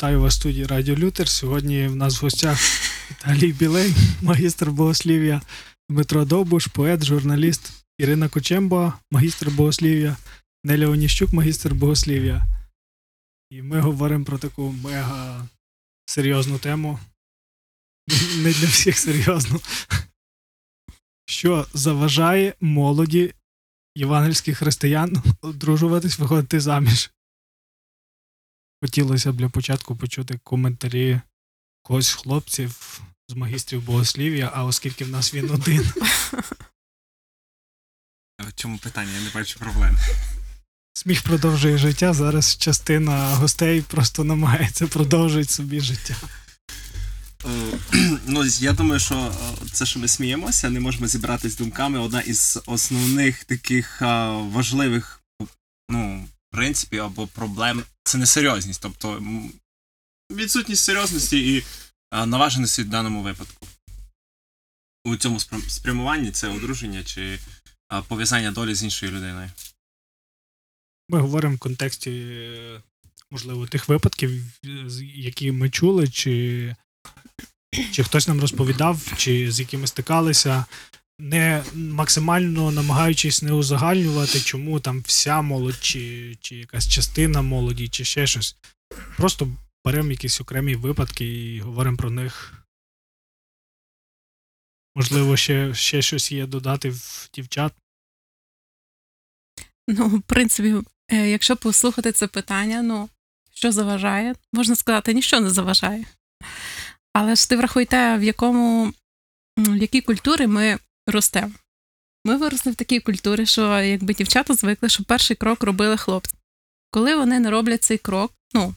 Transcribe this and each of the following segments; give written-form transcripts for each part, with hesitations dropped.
Вітаю вас в студії Радіо Лютер. Сьогодні в нас в гостях Віталій Білей, магістр богослів'я, Дмитро Довбуш, поет, журналіст, Ірина Кочемба, магістр богослів'я, Неля Оніщук, магістр богослів'я. І ми говоримо про таку мега серйозну тему. Не для всіх серйозну. Що заважає молоді євангельських християн одружуватись, виходити заміж? Хотілося б для початку почути коментарі когось з хлопців, з магістрів богослів'я, а оскільки в нас він один. В чому питання? Я не бачу проблем. Сміх продовжує життя, зараз частина гостей просто намагається продовжити собі життя. Я думаю, що це, що ми сміємося, не можемо зібратися думками. Одна із основних таких важливих, в принципі, або проблем – це несерйозність, тобто відсутність серйозності і наваженості в даному випадку. У цьому спрямуванні це одруження чи пов'язання долі з іншою людиною. Ми говоримо в контексті, можливо, тих випадків, які ми чули, чи хтось нам розповідав, чи з якими стикалися. Не максимально намагаючись не узагальнювати, чому там вся молодь, чи якась частина молоді, чи ще щось. Просто беремо якісь окремі випадки і говоримо про них. Можливо, ще щось є додати в дівчат? В принципі, якщо послухати це питання, що заважає? Можна сказати, ніщо не заважає. Але ж ти врахуй те, в якій культурі ми росте. Ми виросли в такій культурі, що якби дівчата звикли, що перший крок робили хлопці. Коли вони не роблять цей крок, в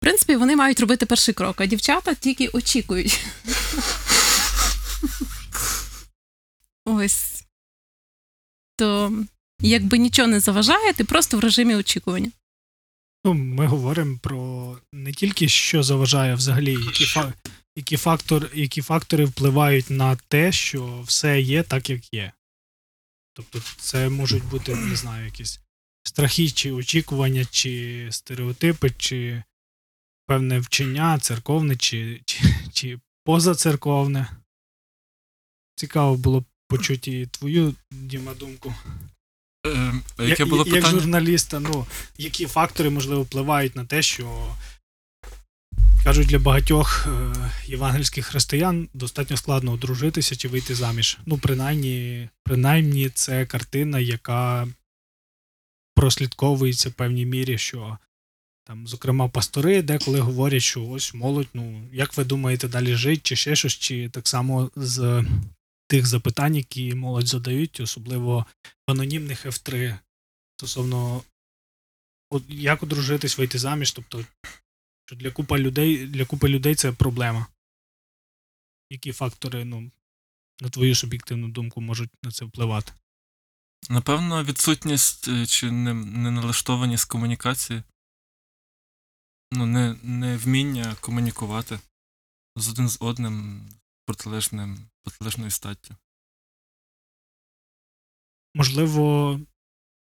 принципі, вони мають робити перший крок, а дівчата тільки очікують. Ось. То якби нічого не заважає, ти просто в режимі очікування. Ми говоримо про не тільки що заважає взагалі, які фактори впливають на те, що все є так, як є. Тобто це можуть бути, якісь страхи, чи очікування, чи стереотипи, чи певне вчення церковне, чи позацерковне. Цікаво було б почути і твою, Діма, думку. Як журналіста, які фактори, можливо, впливають на те, що... Кажуть, для багатьох євангельських християн достатньо складно одружитися чи вийти заміж. Принаймні це картина, яка прослідковується в певній мірі, що там, зокрема, пастори деколи говорять, що ось молодь, як ви думаєте далі жити, чи ще щось, чи так само з тих запитань, які молодь задають, особливо в анонімних F3, стосовно як одружитись, вийти заміж, тобто що для купи людей це проблема. Які фактори, на твою суб'єктивну думку, можуть на це впливати? Напевно, відсутність чи неналаштованість комунікації. Невміння комунікувати з один з одним протилежною статтю. Можливо,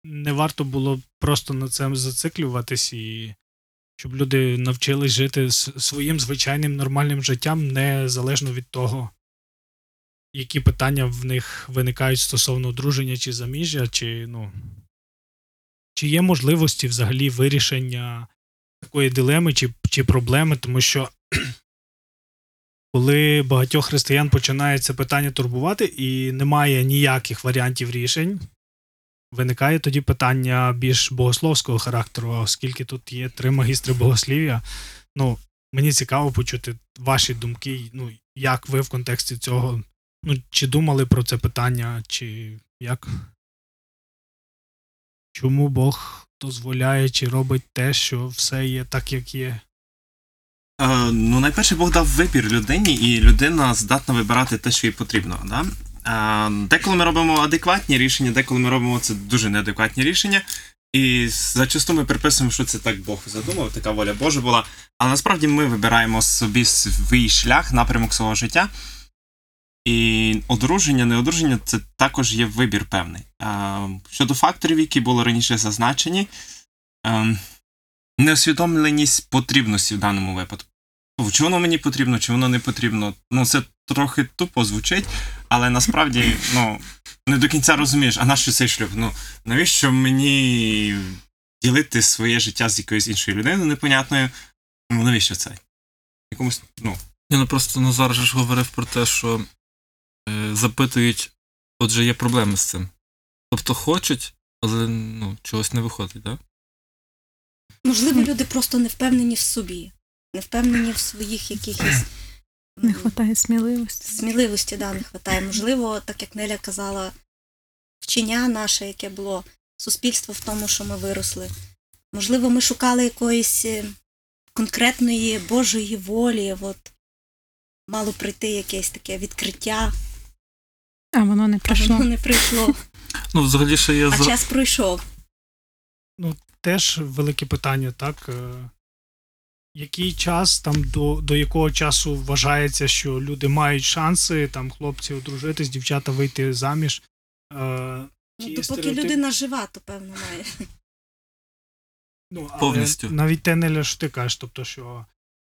не варто було просто на це зациклюватись і щоб люди навчились жити своїм звичайним, нормальним життям, незалежно від того, які питання в них виникають стосовно одруження чи заміжжя, чи є можливості взагалі вирішення такої дилеми чи проблеми, тому що коли багатьох християн починає це питання турбувати і немає ніяких варіантів рішень, виникає тоді питання більш богословського характеру, оскільки тут є 3 магістри богослів'я. Мені цікаво почути ваші думки, як ви в контексті цього, чи думали про це питання, чи як? Чому Бог дозволяє, чи робить те, що все є так, як є? Найперше, Бог дав вибір людині, і людина здатна вибирати те, що їй потрібно, так? Деколи ми робимо адекватні рішення, деколи ми робимо це дуже неадекватні рішення, і зачасту ми приписуємо, що це так Бог задумав, така воля Божа була, але насправді ми вибираємо собі свій шлях, напрямок свого життя, і одруження, неодруження – це також є вибір певний. Щодо факторів, які були раніше зазначені, неосвідомленість потрібності в даному випадку. Чи воно мені потрібно, чи воно не потрібно. Ну, це трохи тупо звучить, але насправді, не до кінця розумієш, а нащо цей шлюб? Навіщо мені ділити своє життя з якоюсь іншою людиною непонятною? Навіщо це? Якомусь, просто Назар же ж говорив про те, що запитують, отже, є проблеми з цим. Тобто хочуть, але, чогось не виходить, так? Можливо, люди просто не впевнені в собі. Не впевнені в своїх якихось... Не хватає сміливості. Сміливості, так, не хватає. Можливо, так як Неля казала, вчення наше, яке було, суспільство в тому, що ми виросли. Можливо, ми шукали якоїсь конкретної Божої волі, мало прийти якесь таке відкриття. А воно не прийшло. Взагалі ще є... А час пройшов. Теж велике питання, так? Який час, до якого часу вважається, що люди мають шанси, хлопці одружитись, дівчата вийти заміж? Допоки людина жива, то певно має. Повністю. Навіть те, Неля, що ти кажеш, тобто, що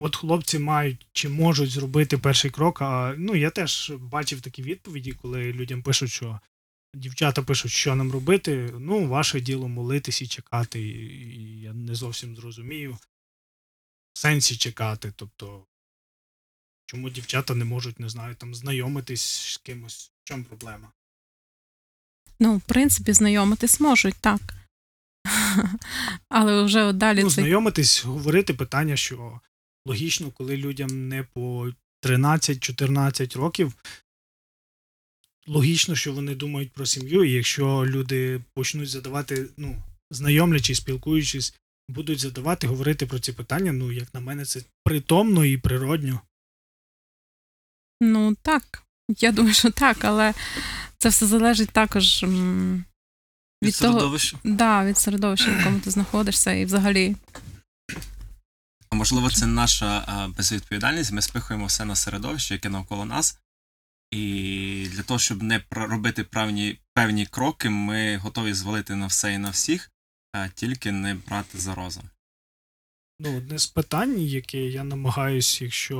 от хлопці мають чи можуть зробити перший крок, а я теж бачив такі відповіді, коли людям пишуть, що дівчата пишуть, що нам робити, ваше діло молитись і чекати, і я не зовсім зрозумію. В сенсі чекати, тобто, чому дівчата не можуть, не знаю, знайомитись з кимось, в чому проблема? В принципі, знайомитись можуть, так. Але вже далі... Знайомитись, говорити питання, що логічно, коли людям не по 13-14 років, логічно, що вони думають про сім'ю, і якщо люди почнуть задавати, знайомлячись, спілкуючись, будуть задавати, говорити про ці питання, як на мене, це притомно і природньо. Так. Я думаю, що так, але це все залежить також від середовища. Да, від середовища, в якому ти знаходишся і взагалі. А можливо, це наша безвідповідальність, ми спихуємо все на середовище, яке навколо нас, і для того, щоб не робити певні кроки, ми готові звалити на все і на всіх, а тільки не брати за розум. Одне з питань, яке я намагаюся, якщо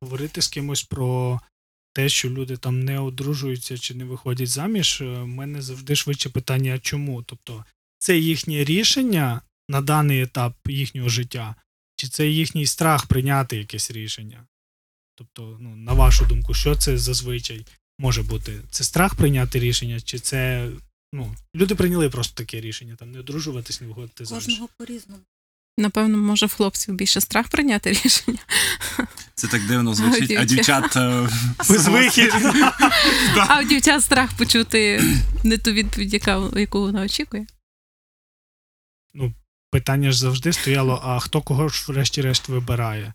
говорити з кимось про те, що люди там не одружуються чи не виходять заміж, в мене завжди швидше питання, чому? Тобто, це їхнє рішення на даний етап їхнього життя, чи це їхній страх прийняти якесь рішення? Тобто, на вашу думку, що це зазвичай може бути? Це страх прийняти рішення, чи це... люди прийняли просто таке рішення, не одружуватись, не виходити заміж. Кожного по-різному. Напевно, може в хлопців більше страх прийняти рішення. Це так дивно звучить, а дівчат... Безвихідь. А у дівчат страх почути не ту відповідь, яку вона очікує. Питання ж завжди стояло, а хто кого ж врешті-решт вибирає?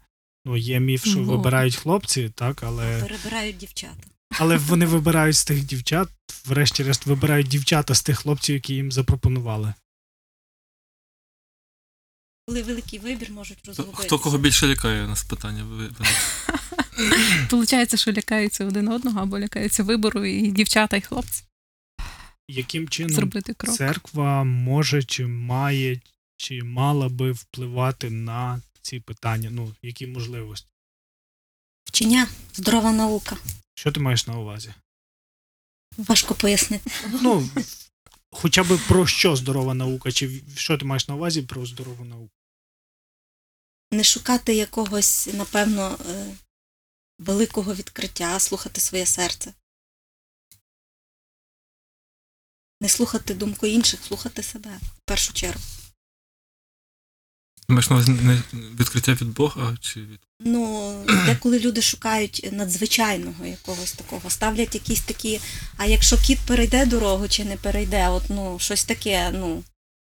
Є міф, що вибирають хлопці, так, але... Перебирають дівчата. Але вони вибирають з тих дівчат, врешті-решт вибирають дівчата з тих хлопців, які їм запропонували. Коли великий вибір, можуть розгубитися. Хто кого більше лякає, у нас питання. Получається, що лякаються один одного, або лякаються вибору і дівчата, і хлопці. Яким чином церква може, чи має, чи мала би впливати на ці питання? Які можливості? Вчення, здорова наука. Що ти маєш на увазі? Важко пояснити. Хоча б про що здорова наука? Чи що ти маєш на увазі про здорову науку? Не шукати якогось, напевно, великого відкриття, а слухати своє серце. Не слухати думку інших, слухати себе в першу чергу. Маєш на увазі відкриття від Бога? Деколи люди шукають надзвичайного якогось такого, ставлять якісь такі, а якщо кіт перейде дорогу чи не перейде, щось таке,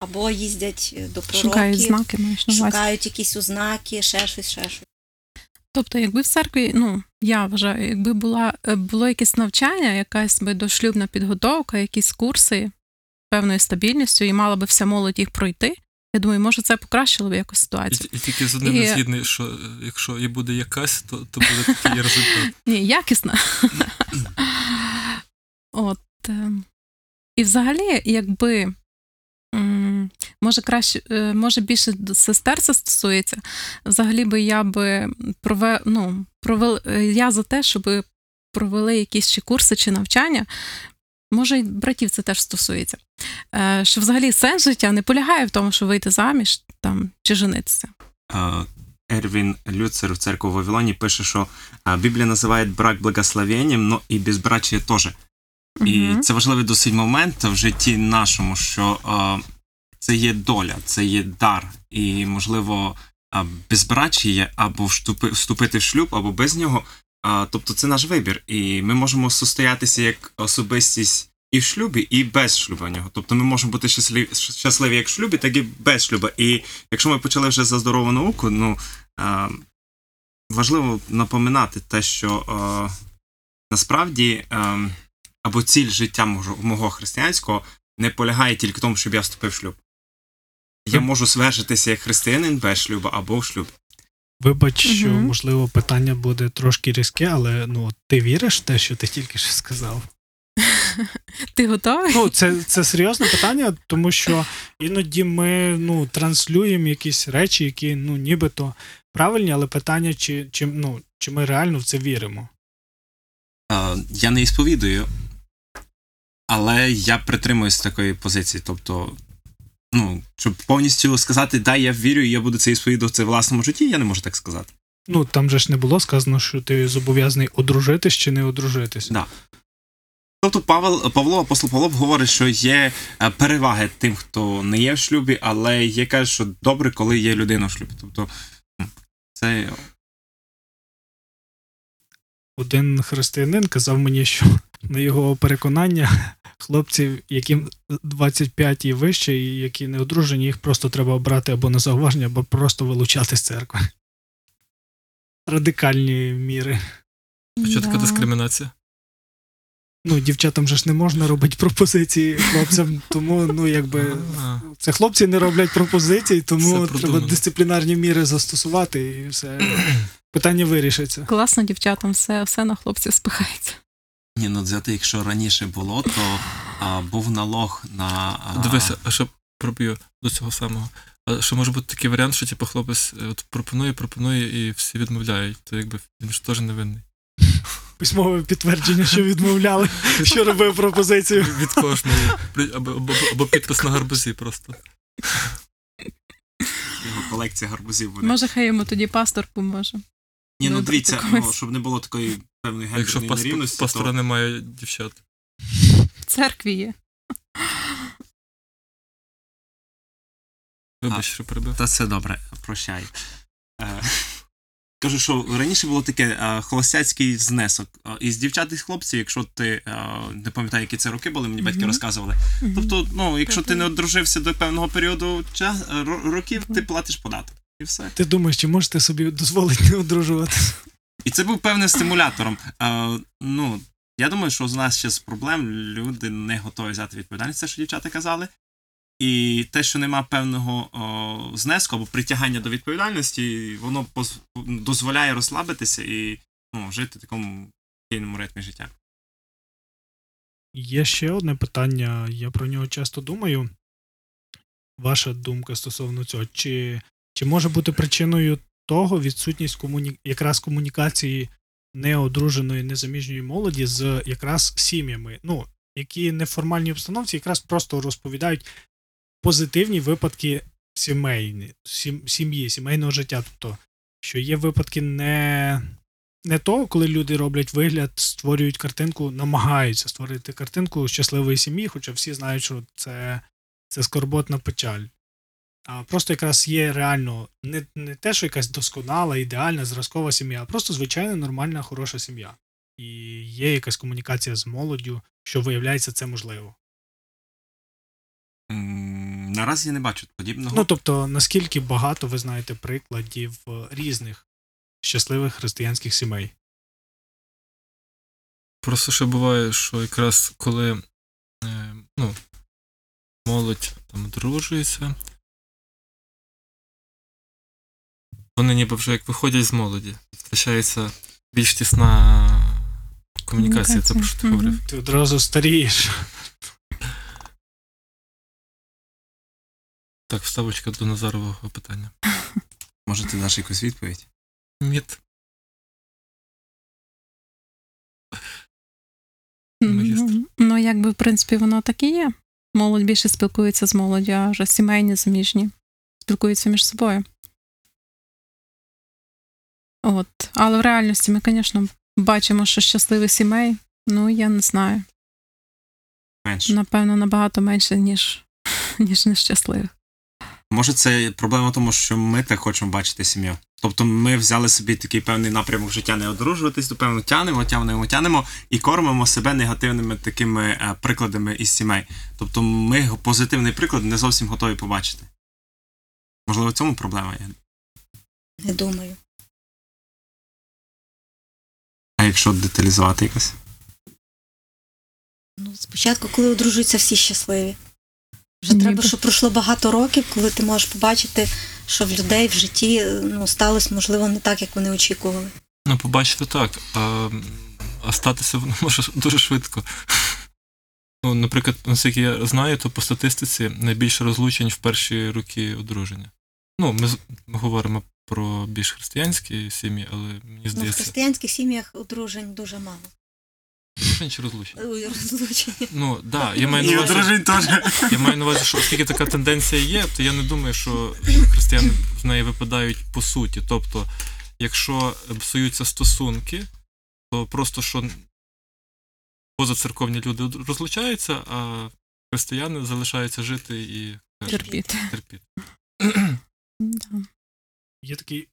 або їздять до пророків, шукають знаки, маєш на увазі. Шукають якісь ознаки, ще щось. Тобто, якби в церкві, я вважаю, якби було якесь навчання, якась би дошлюбна підготовка, якісь курси з певною стабільністю, і мала би вся молодь їх пройти, я думаю, може, це покращило б якось ситуацію. І тільки з одним не згідний, що якщо і буде якась, то буде такий результат. Ні, якісна. І взагалі, якби може краще, може більше сестер це стосується. Взагалі би я би я за те, щоб провели якісь чи курси, чи навчання. Може, і братів це теж стосується. Що взагалі сенс життя не полягає в тому, що вийти заміж там, чи женитися. Ервін Люцер в «Церкві в Вавилоні» пише, що Біблія називає брак благословенням, но і безбрачие теж. Угу. І це важливий досить момент в житті нашому, що це є доля, це є дар. І, можливо, безбрачие або вступити в шлюб, або без нього. Тобто це наш вибір, і ми можемо состоятися як особистість і в шлюбі, і без шлюбу в нього. Тобто ми можемо бути щасливі як в шлюбі, так і без шлюбу. І якщо ми почали вже за здорову науку, важливо напоминати те, що насправді або ціль життя мого християнського не полягає тільки в тому, щоб я вступив в шлюб. Я можу звершитися як християнин без шлюбу або в шлюбі. Вибач, що, можливо, питання буде трошки різке, але ти віриш в те, що ти тільки що сказав? Ти готовий? Це серйозне питання, тому що іноді ми транслюємо якісь речі, які нібито правильні, але питання, чи ми реально в це віримо? Я не ісповідую, але я притримуюсь такої позиції, тобто... щоб повністю сказати, я вірю, і я буду це ісповідувати в власному житті, я не можу так сказати. Там же ж не було сказано, що ти зобов'язаний одружитись чи не одружитись. Да. Тобто апостол Павло говорить, що є переваги тим, хто не є в шлюбі, але є, каже, що добре, коли є людина в шлюбі. Тобто це... Один християнин казав мені, що на його переконання хлопців, яким 25 і вище, і які не одружені, їх просто треба обрати або на зауваження, або просто вилучати з церкви. Радикальні міри. А що така дискримінація? Дівчатам же ж не можна робити пропозиції хлопцям, тому, це хлопці не роблять пропозиції, тому треба дисциплінарні міри застосувати, і все. Питання вирішиться. Класно дівчатам, все на хлопців спихається. Ні, взяти, якщо раніше було, то був налог на... Дивися, що проб'ю до цього самого. Що може бути такий варіант, що хлопець пропонує, і всі відмовляють. То він ж теж невинний. Письмове підтвердження, що відмовляли, що робив пропозицію. Від кожної. Або підпис на гарбузі просто. Його колекція гарбузів буде. Може, хай йому тоді пастор поможе. Дивіться, щоб не було такої певної гендерної нерівності. Якщо пастора немає дівчат. В церкві є. Вибач, що прибив. Та все добре, прощай. Кажу, що раніше було таке холостяцький знесок. Із дівчат і хлопців, якщо ти, не пам'ятаю, які це роки були, мені батьки розказували. Тобто, якщо ти не одружився до певного періоду років, ти платиш податок. І все. Ти думаєш, чи можеш ти собі дозволити не одружуватися? І це був певним стимулятором. Я думаю, що з нас ще з проблем люди не готові взяти відповідальність, це, що дівчата казали. І те, що нема певного знеску або притягання до відповідальності, воно дозволяє розслабитися і жити в такому спокійному ритмі життя. Є ще одне питання, я про нього часто думаю. Ваша думка стосовно цього. Чи може бути причиною того відсутність якраз комунікації неодруженої, незаміжньої молоді з якраз сім'ями, які неформальні обстановці якраз просто розповідають позитивні випадки сім'ї, сімейного життя. Тобто, що є випадки не того, коли люди роблять вигляд, створюють картинку, намагаються створити картинку щасливої сім'ї, хоча всі знають, що це скорботна печаль. А просто якраз є реально не те, що якась досконала, ідеальна, зразкова сім'я, а просто звичайна, нормальна, хороша сім'я. І є якась комунікація з молоддю, що виявляється, це можливо. Наразі я не бачу подібного. Тобто, наскільки багато ви знаєте прикладів різних щасливих християнських сімей? Просто ще буває, що якраз коли молодь там одружується, вони ніби вже як виходять з молоді. Втрачається більш тісна комунікація, це про що ти говорив. Ти одразу старієш. Так, вставочка до Назарового питання. Може, ти даш якусь відповідь? Ні. Ну, якби, в принципі, воно так і є. Молодь більше спілкується з молоддю, а вже сімейні, заміжні спілкуються між собою. От. Але в реальності ми, звісно, бачимо, що щасливих сімей, ну, я не знаю. Менше. Напевно, набагато менше, ніж нещасливих. Може, це проблема в тому, що ми так хочемо бачити сім'ю. Тобто ми взяли собі такий певний напрямок життя не одружуватись, то певно тянемо і кормимо себе негативними такими прикладами із сімей. Тобто ми позитивний приклад не зовсім готові побачити. Можливо, в цьому проблема є? Не думаю. А якщо деталізувати якось? Ну, спочатку, коли одружуються, всі щасливі. Вже треба, щоб пройшло багато років, коли ти можеш побачити, що в людей в житті, ну, сталося, можливо, не так, як вони очікували. Ну, побачити так, а статися воно може дуже швидко. Ну, наприклад, наскільки я знаю, то по статистиці найбільше розлучень в перші роки одруження. Ну, ми говоримо про більш християнські сім'ї, але мені здається... Ну, в християнських сім'ях одружень дуже мало. Менше розлучення. Ну, да, я маю на увазі, що оскільки така тенденція є, то я не думаю, що християни з неї випадають по суті. Тобто, якщо псуються стосунки, то просто, що позацерковні люди розлучаються, а християни залишаються жити і терпіти. Є такий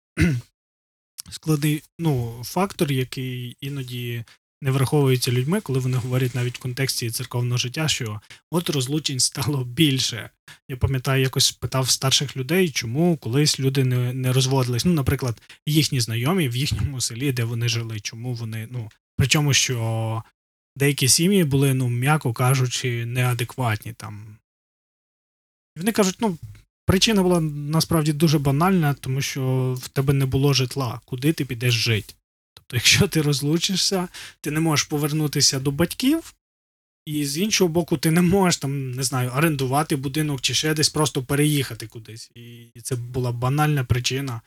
складний, ну, фактор, який іноді не враховуються людьми, коли вони говорять навіть в контексті церковного життя, що от розлучень стало більше. Я пам'ятаю, якось питав старших людей, чому колись люди не розводились. Ну, наприклад, їхні знайомі в їхньому селі, де вони жили, чому вони, ну, причому, що деякі сім'ї були, ну, м'яко кажучи, неадекватні там. І вони кажуть, ну, причина була насправді дуже банальна, тому що в тебе не було житла, куди ти підеш жити. То якщо ти розлучишся, ти не можеш повернутися до батьків, і з іншого боку, ти не можеш там, не знаю, орендувати будинок чи ще десь, просто переїхати кудись. І це була банальна причина,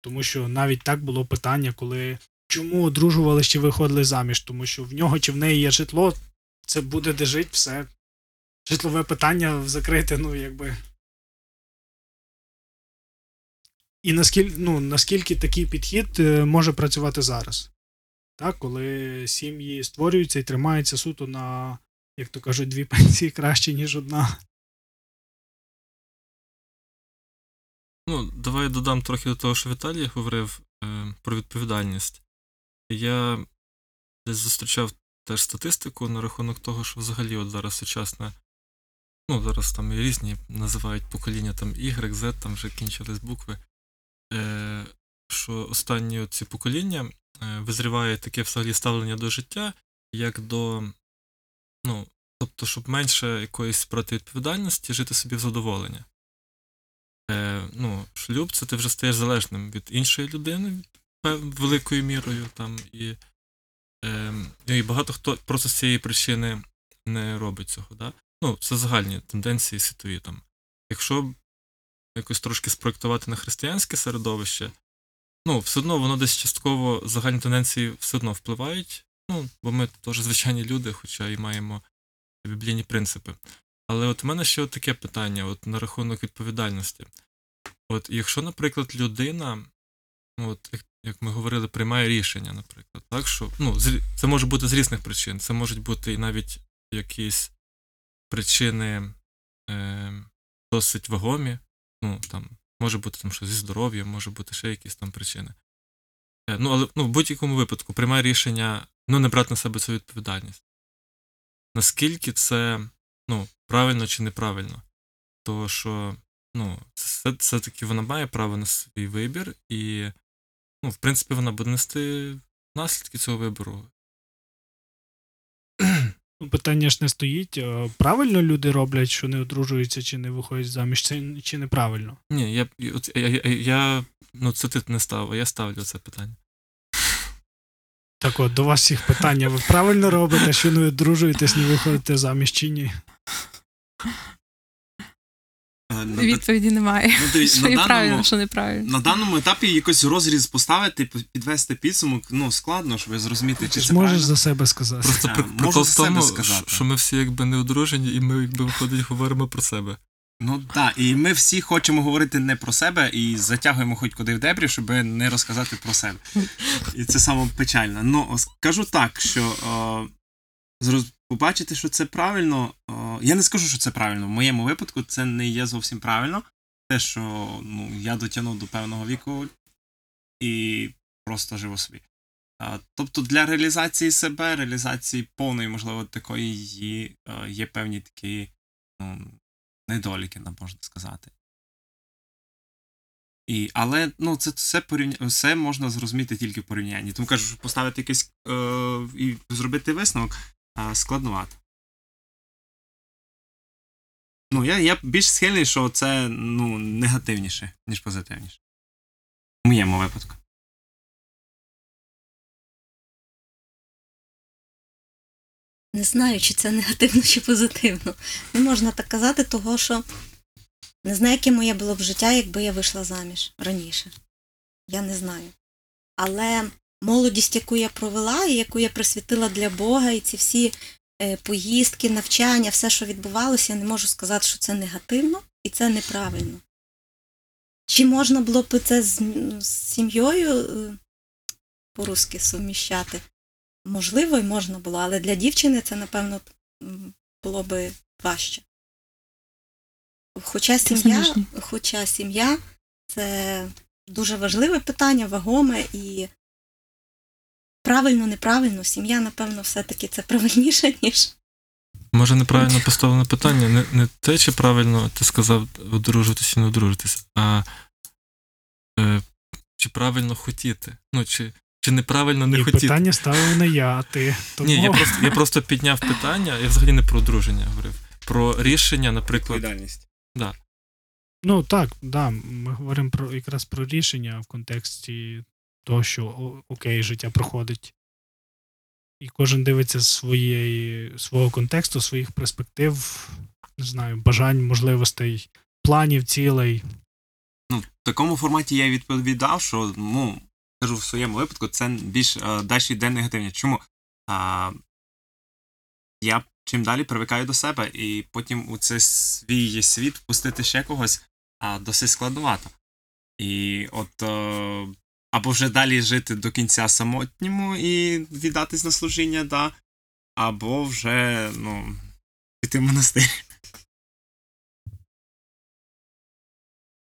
тому що навіть так було питання, коли чому одружували чи виходили заміж, тому що в нього чи в неї є житло, це буде де жити, все. Житлове питання закрите, ну, якби... І наскільки, ну, такий підхід може працювати зараз, так, коли сім'ї створюються і тримаються суто на, як то кажуть, дві пенсії краще, ніж одна. Ну, давай додам трохи до того, що Віталій говорив про відповідальність. Я десь зустрічав теж статистику на рахунок того, що взагалі от зараз сучасна, ну, зараз там і різні називають покоління, там Y, Z, там вже кінчились букви. Що останні ці покоління визріває таке взагалі ставлення до життя, як до, ну, тобто, щоб менше якоїсь брати відповідальності, жити собі в задоволення. Ну, шлюб, це ти вже стаєш залежним від іншої людини великою мірою, там, і багато хто просто з цієї причини не робить цього, да? Ну, це загальні тенденції світові, там. Якщо якось трошки спроєктувати на християнське середовище, ну, все одно воно десь частково, загальні тенденції все одно впливають, ну, бо ми теж звичайні люди, хоча і маємо біблійні принципи. Але от в мене ще от таке питання, от на рахунок відповідальності. От якщо, наприклад, людина, от як ми говорили, приймає рішення, наприклад, так, що, ну, це може бути з різних причин, це можуть бути і навіть якісь причини досить вагомі. Ну, там, може бути там щось зі здоров'ям, може бути ще якісь там причини. Ну, але, ну, в будь-якому випадку приймає рішення, ну, не брати на себе цю відповідальність. Наскільки це, ну, правильно чи неправильно? Тому що, ну, все-таки вона має право на свій вибір і, ну, в принципі, вона буде нести наслідки цього вибору. Питання ж не стоїть, правильно люди роблять, що не одружуються чи не виходять заміж, чи неправильно? Ні, я ну, це ти не став, а я ставлю це питання. Так от, до вас всіх питання. Ви правильно робите, що не одружуєтесь, не виходите заміж чи ні? Відповіді немає. Ну, що і правильно, що неправильно. На даному етапі якось розріз поставити, підвести підсумок, ну, складно, щоб зрозуміти, чи це можеш правильно. За себе сказати. Просто прикол в тому, що ми всі якби не одружені, і ми якби виходить говоримо про себе. Ну так, і ми всі хочемо говорити не про себе і затягуємо хоч куди в дебрі, щоб не розказати про себе. І це саме печально. Ну, скажу так, що побачити, що це правильно, я не скажу, що це правильно. В моєму випадку це не є зовсім правильно. Те, що ну, я дотягнув до певного віку і просто живу собі. Тобто для реалізації себе, реалізації повної, можливо, такої є певні такі недоліки, можна сказати. Але ну, це все можна зрозуміти тільки в порівнянні. Тому кажу, що поставити якийсь і зробити висновок складновато. Ну, я більш схильний, що це ну, негативніше, ніж позитивніше. У моєму випадку. Не знаю, чи це негативно, чи позитивно. Не можна так казати, того, що не знаю, яке моє було б життя, якби я вийшла заміж раніше. Я не знаю. Але молодість, яку я провела, і яку я присвятила для Бога, і ці всі поїздки, навчання, все, що відбувалося, я не можу сказати, що це негативно і це неправильно. Чи можна було б це з сім'єю по-русски суміщати? Можливо, і можна було, але для дівчини це, напевно, було б важче. Хоча сім'я це дуже важливе питання, вагоме і правильно, неправильно. Сім'я, напевно, все-таки це правильніше, ніж... Може, неправильно поставлене питання. Не те, чи правильно ти сказав одружуватися чи не одружуватися, а чи правильно хотіти. Ну, чи неправильно не хотіти. І питання ставив не я, а ти. Тому... Ні, я просто підняв питання, я взагалі не про одруження говорив. Про рішення, наприклад... Відповідальність. Да. Ну, так, да, ми говоримо якраз про рішення в контексті того, що окей, життя проходить. І кожен дивиться з свого контексту, своїх перспектив, не знаю, бажань, можливостей, планів, цілей. Ну, в такому форматі я відповідав, що, ну, кажу, в своєму випадку це більш далі йде негативніше. Чому? Я чим далі привикаю до себе, і потім у цей свій світ впустити ще когось досить складновато. І от або вже далі жити до кінця самотньому і віддатись на служіння, да, або вже, ну, піти в монастир.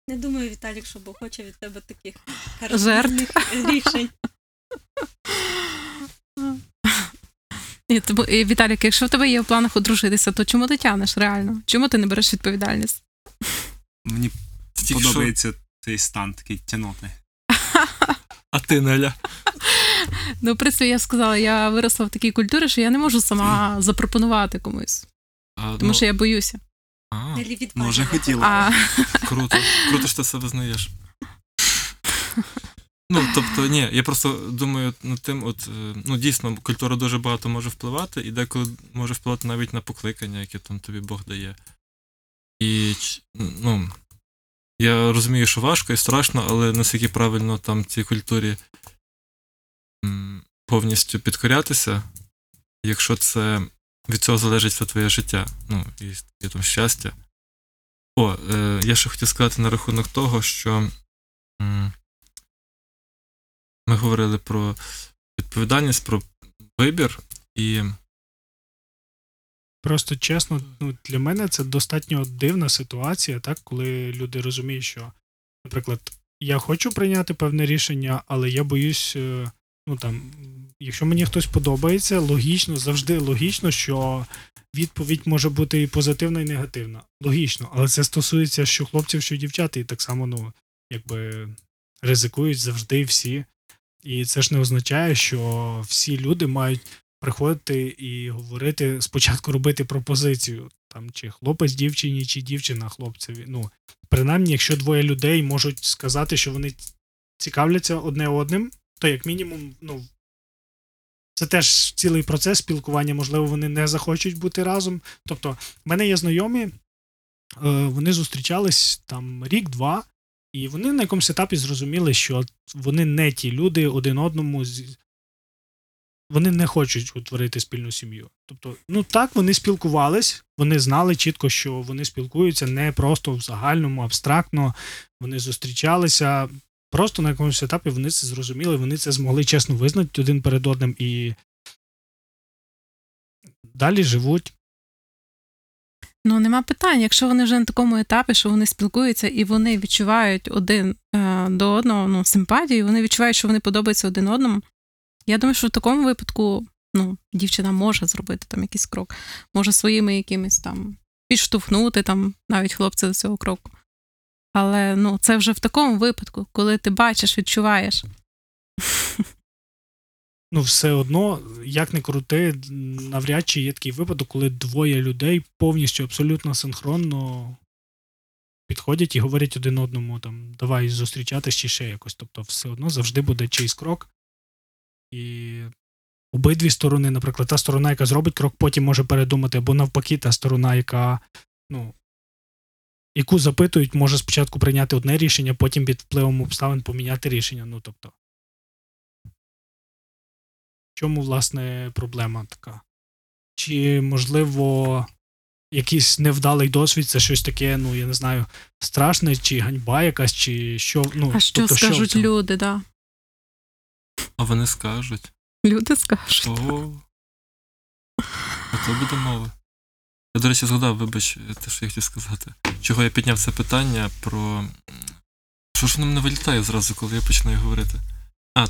Не думаю, Віталік, що Бог хоче від тебе таких кардинальних рішень. Віталік, якщо в тебе є в планах одружитися, то чому ти тянеш реально? Чому ти не береш відповідальність? Мені подобається цей стан такий тянотний. А ти, Неля? Ну, в принципі, я сказала, я виросла в такій культурі, що я не можу сама запропонувати комусь. Тому що я боюся. Може, хотіла. Круто. Круто, що ти себе знаєш. Ну, тобто, ні, я просто думаю над тим, от, ну, дійсно, культура дуже багато може впливати, і деколи може впливати навіть на покликання, яке там тобі Бог дає. І, ну, я розумію, що важко і страшно, але наскільки правильно там цій культурі повністю підкорятися, якщо це від цього залежить все твоє життя, ну, і там щастя. Я ще хотів сказати на рахунок того, що ми говорили про відповідальність, про вибір і... Просто чесно, ну, для мене це достатньо дивна ситуація, так, коли люди розуміють, що, наприклад, я хочу прийняти певне рішення, але я боюсь, ну там, якщо мені хтось подобається, логічно, завжди логічно, що відповідь може бути і позитивна, і негативна. Логічно, але це стосується що хлопців, що дівчат, і так само, ну, якби ризикують завжди всі. І це ж не означає, що всі люди мають приходити і говорити, спочатку робити пропозицію, там, чи хлопець дівчині, чи дівчина хлопцеві. Ну, принаймні, якщо двоє людей можуть сказати, що вони цікавляться одне одним, то як мінімум, ну, це теж цілий процес спілкування, можливо, вони не захочуть бути разом. Тобто, в мене є знайомі, вони зустрічались там рік-два, і вони на якомусь етапі зрозуміли, що вони не ті люди один одному, вони не хочуть утворити спільну сім'ю. Тобто, ну так, вони спілкувались, вони знали чітко, що вони спілкуються не просто в загальному, абстрактно, вони зустрічалися, просто на якомусь етапі вони це зрозуміли, вони це змогли чесно визнати один перед одним і далі живуть. Ну, нема питань. Якщо вони вже на такому етапі, що вони спілкуються і вони відчувають один до одного симпатію, вони відчувають, що вони подобаються один одному, я думаю, що в такому випадку дівчина може зробити там якийсь крок. Може своїми якимись там підштовхнути там навіть хлопця до цього кроку. Але, це вже в такому випадку, коли ти бачиш, відчуваєш. Ну, все одно, як не крути, навряд чи є такий випадок, коли двоє людей повністю абсолютно синхронно підходять і говорять один одному, там, давай зустрічатись чи ще якось. Тобто, все одно завжди буде чийсь крок. І обидві сторони, наприклад, та сторона, яка зробить крок, потім може передумати, або навпаки, та сторона, яка, яку запитують, може спочатку прийняти одне рішення, потім під впливом обставин поміняти рішення. Чому, власне, проблема така? Чи, можливо, якийсь невдалий досвід, це щось таке, я не знаю, страшне, чи ганьба якась, чи що? А що скажуть люди, да? А вони скажуть. Люди скажуть. Ого. А то буде мало. Я, до речі, згадав, вибач, те, що я хотів сказати. Чого я підняв це питання про... Що ж воно мене вилітає зразу, коли я починаю говорити?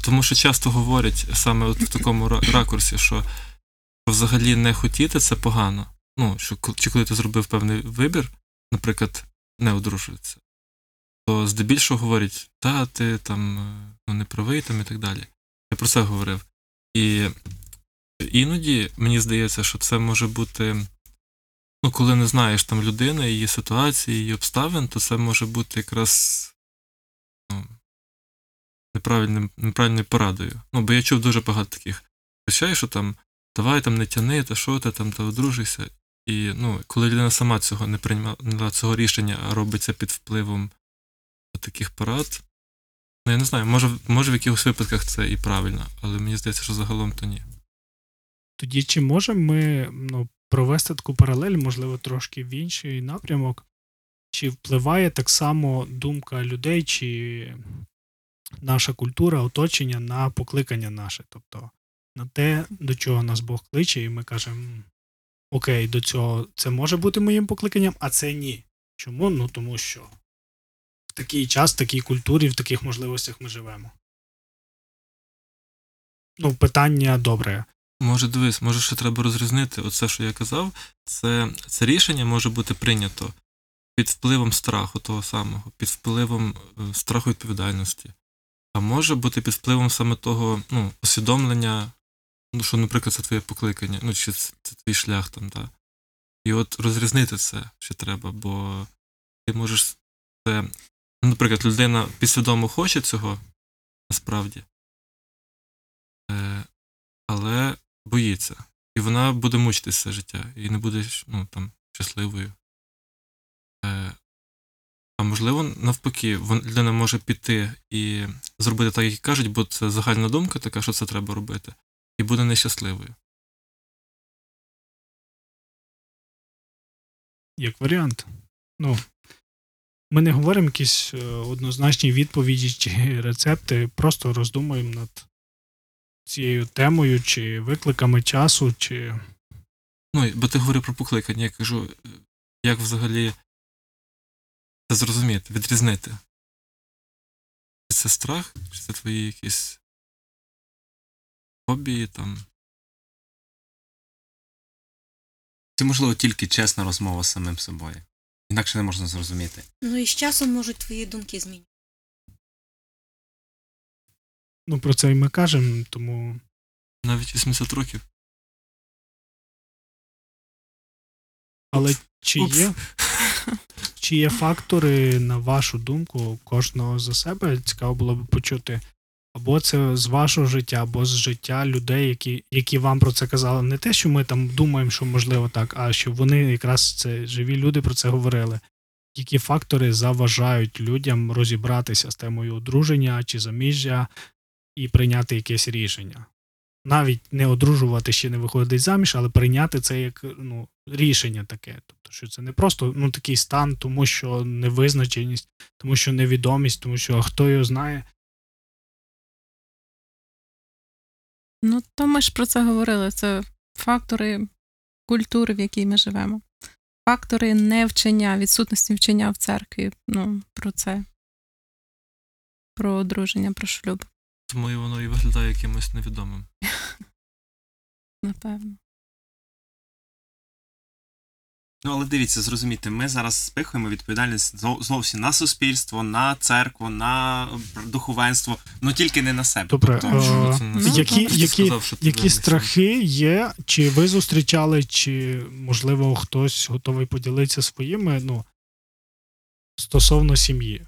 Тому що часто говорять саме от в такому ракурсі, що взагалі не хотіти – це погано. Чи коли ти зробив певний вибір, наприклад, не одружується, то здебільшого говорять, ти там не правий там, і так далі. Я про це говорив. І іноді мені здається, що це може бути, коли не знаєш там людини, її ситуації, її обставин, то це може бути якраз неправильною порадою. Бо я чув дуже багато таких речей, що там, давай там не тяни, та що ти там, та одружуйся. І, коли людина сама цього не прийняла цього рішення, а робиться під впливом таких порад, я не знаю, може в якихось випадках це і правильно, але мені здається, що загалом то ні. Тоді чи можемо ми провести таку паралель, можливо, трошки в інший напрямок? Чи впливає так само думка людей, чи наша культура, оточення на покликання наше, тобто на те, до чого нас Бог кличе, і ми кажемо, окей, до цього це може бути моїм покликанням, а це ні. Чому? Тому що в такий час, в такій культурі, в таких можливостях ми живемо. Питання добре. Може, ще треба розрізнити. Оце, що я казав, це рішення може бути прийнято під впливом страху того самого, під впливом страху відповідальності. А може бути під впливом саме того, усвідомлення, що, наприклад, це твоє покликання, чи це твій шлях там, так. І от розрізнити це ще треба, бо ти можеш це, наприклад, людина підсвідомо хоче цього, насправді, але боїться. І вона буде мучитися все життя, і не буде, щасливою. А можливо, навпаки, людина може піти і зробити так, як кажуть, бо це загальна думка така, що це треба робити, і буде нещасливою. Як варіант. Ми не говоримо якісь однозначні відповіді чи рецепти, просто роздумуємо над цією темою, чи викликами часу, чи... Бо ти говорив про покликання, я кажу, як взагалі... Це зрозуміти, відрізнити. Чи це страх, чи це твої якісь фобії там. Це, можливо, тільки чесна розмова з самим собою. Інакше не можна зрозуміти. І з часом можуть твої думки змінювати. Про це і ми кажемо, тому... Навіть 80 років. Але Чи є фактори, на вашу думку, кожного за себе? Цікаво було б почути Або це з вашого життя, або з життя людей, які вам про це казали. Не те, що ми там думаємо, що можливо так, а що вони якраз це живі люди про це говорили. Які фактори заважають людям розібратися з темою одруження чи заміжжя і прийняти якесь рішення? Навіть не одружувати ще не виходить заміж, але прийняти це як рішення таке. Тобто, що це не просто такий стан, тому що невизначеність, тому що невідомість, тому що хто його знає. То ми ж про це говорили. Це фактори культури, в якій ми живемо. Фактори невчення, відсутності вчення в церкві, про це, про одруження, про шлюб. Тому і воно і виглядає якимось невідомим. Напевно. Але дивіться, зрозумійте, ми зараз спихуємо відповідальність зовсім на суспільство, на церкву, на духовенство, тільки не на себе. Добре, які страхи є, чи ви зустрічали, чи, можливо, хтось готовий поділитися своїми, стосовно сім'ї?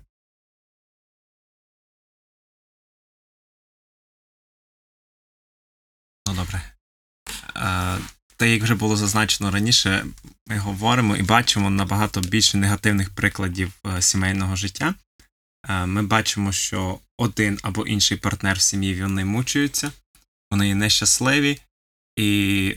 Добре. Та, як вже було зазначено раніше, ми говоримо і бачимо набагато більше негативних прикладів сімейного життя. Ми бачимо, що один або інший партнер в сім'ї, вони мучаються, вони є нещасливі. І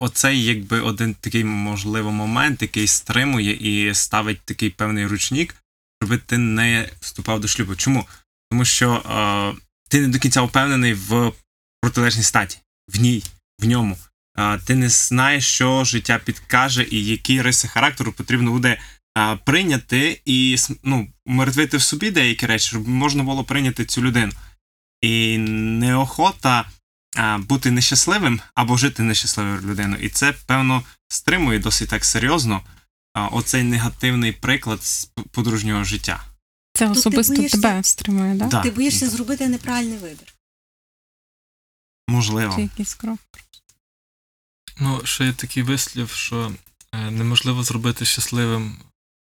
оцей, якби, один такий, можливо, момент, який стримує і ставить такий певний ручник, щоб ти не вступав до шлюбу. Чому? Тому що ти не до кінця впевнений в протилежній статі, в ній, в ньому. Ти не знаєш, що життя підкаже і які риси характеру потрібно буде прийняти і умертвити в собі деякі речі, щоб можна було прийняти цю людину. І неохота бути нещасливим або жити нещасливою людиною. І це, певно, стримує досить так серйозно оцей негативний приклад з подружнього життя. Це особисто тебе стримує, так? Да? Ти боїшся зробити неправильний вибір. Можливо. Чи якийсь крок. Ще є такий вислів, що неможливо зробити щасливим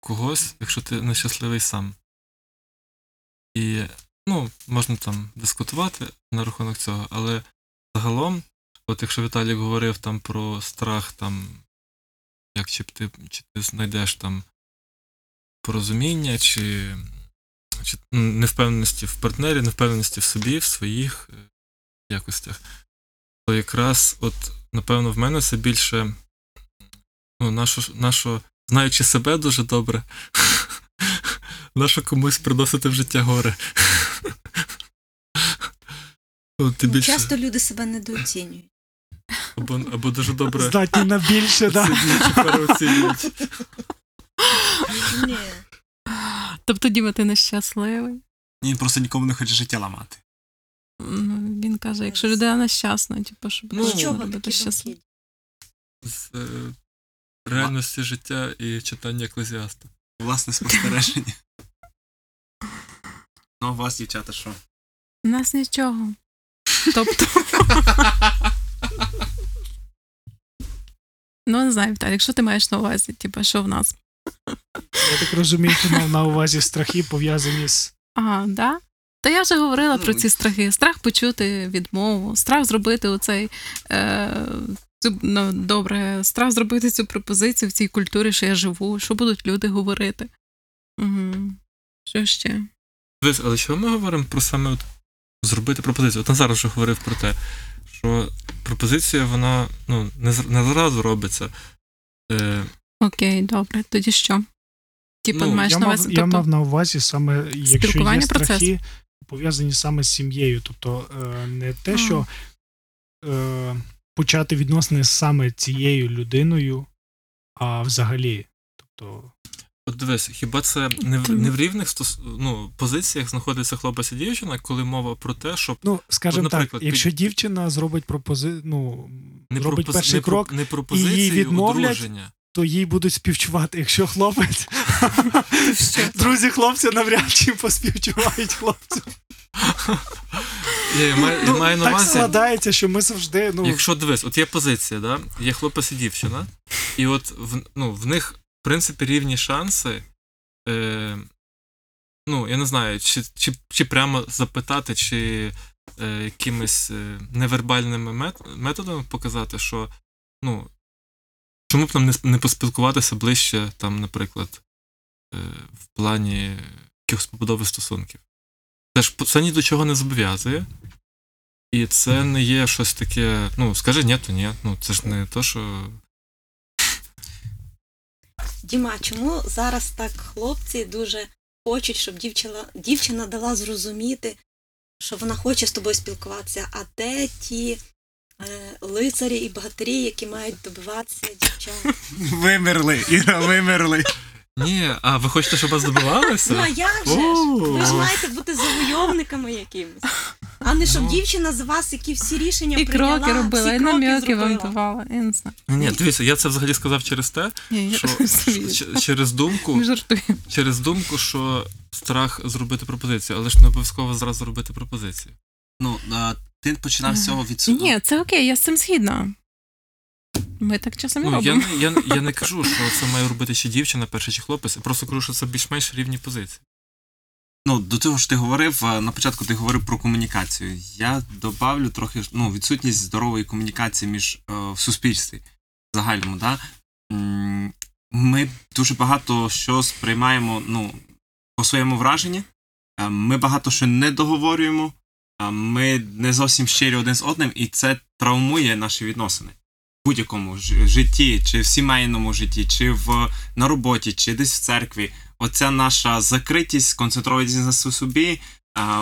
когось, якщо ти нещасливий сам. І, можна там дискутувати на рахунок цього, але загалом, якщо Віталік говорив там про страх, чи ти знайдеш там порозуміння, чи невпевненості в партнері, невпевненості в собі, в своїх якостях, то якраз напевно, в мене це більше, знаючи себе дуже добре, нащо комусь приносити в життя горе. Часто люди себе недооцінюють. Або дуже добре. Здатні на більше, так? Переоцінюють. Ні. Тобто, Діма, ти нещасливий? Ні, просто нікому не хоче життя ламати. Він каже, якщо людина щасна, щоб робити щасливо. З реальності життя і читання Еклезіаста. Власне спостереження. А у вас, дівчата, що? У нас нічого. Тобто... не знаю, Віталій, якщо ти маєш на увазі, що в нас? Я так розумію, ти мав на увазі страхи, пов'язані з... Ага, да? Та я вже говорила про ці страхи. Страх почути відмову, страх зробити страх зробити цю пропозицію в цій культурі, що я живу, що будуть люди говорити. Угу. Що ще? Але чого ми говоримо про саме зробити пропозицію? Назар вже говорив про те, що пропозиція, вона не зразу робиться. Окей, добре. Тоді що? Я мав на увазі саме, якщо є страхи, пов'язані саме з сім'єю. Тобто не те, що почати відносини саме цією людиною, а взагалі. Тобто... От дивись, хіба це не в рівних позиціях знаходиться хлопець і дівчина, коли мова про те, що... скажімо так, якщо дівчина зробить перший крок і їй відмовлять, то їй будуть співчувати, якщо хлопець. Друзі хлопця навряд чи поспівчувають хлопцю. Так складається, що ми завжди... Якщо дивись, є позиція, да? Є хлопець і дівчина, і в них, в принципі, рівні шанси, я не знаю, чи прямо запитати, чи якимись невербальними методами показати, що, ну, чому б нам не поспілкуватися ближче, там, наприклад, в плані якихось побудови стосунків. Це ні до чого не зобов'язує, і це не є щось таке, ну, скажи ні, то ні, ну, це ж не то, що... Діма, чому зараз так хлопці дуже хочуть, щоб дівчина дала зрозуміти, що вона хоче з тобою спілкуватися, а де ті лицарі і богатирі, які мають добиватися дівчат? Вимерли, Іра, вимерли. Ні, а ви хочете, щоб вас добивалися? Ну, а як же ж? Ви ж маєте бути завойовниками якимось. А не щоб дівчина з вас, які всі рішення і прийняла, кроки робила, всі кроки зробила. Я не знаю. Ні, дивіться, я це взагалі сказав через те, через думку, що страх зробити пропозицію, але ж не обов'язково зразу робити пропозицію. Ну, ти починав з цього від цього. Ні, це окей, я з цим згідна. Ми так часом робимо. Я не кажу, що це має робити ще дівчина, перший чи хлопець, я просто кажу, що це більш-менш рівні позиції. Ну, до того ж ти говорив, на початку ти говорив про комунікацію. Я добавлю трохи, ну, відсутність здорової комунікації в суспільстві в загальному, да? Ми дуже багато що сприймаємо, ну, по своєму враженні, ми багато що не договорюємо, ми не зовсім щирі один з одним, і це травмує наші відносини. В будь-якому житті, чи в сімейному житті, чи на роботі, чи десь в церкві. Оця наша закритість, концентрованість на собі,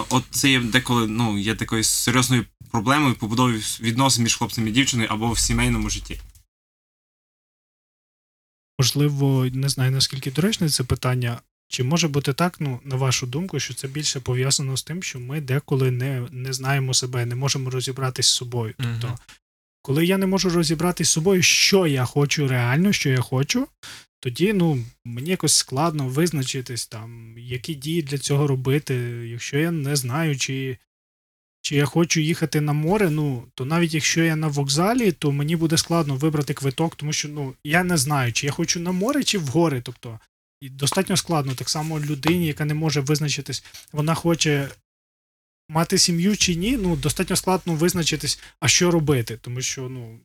от це є деколи, ну, є такою серйозною проблемою побудови відносин між хлопцем і дівчиною або в сімейному житті. Можливо, не знаю, наскільки доречне це питання. Чи може бути так, ну, на вашу думку, що це більше пов'язано з тим, що ми деколи не знаємо себе, не можемо розібратись з собою. Угу. Тобто, коли я не можу розібратись з собою, що я хочу реально, що я хочу, тоді, ну, мені якось складно визначитись, там, які дії для цього робити. Якщо я не знаю, чи я хочу їхати на море, ну, то навіть якщо я на вокзалі, то мені буде складно вибрати квиток, тому що, ну, я не знаю, чи я хочу на море, чи в гори, тобто, і достатньо складно. Так само людині, яка не може визначитись, вона хоче мати сім'ю чи ні, ну, достатньо складно визначитись, а що робити, тому що, ну,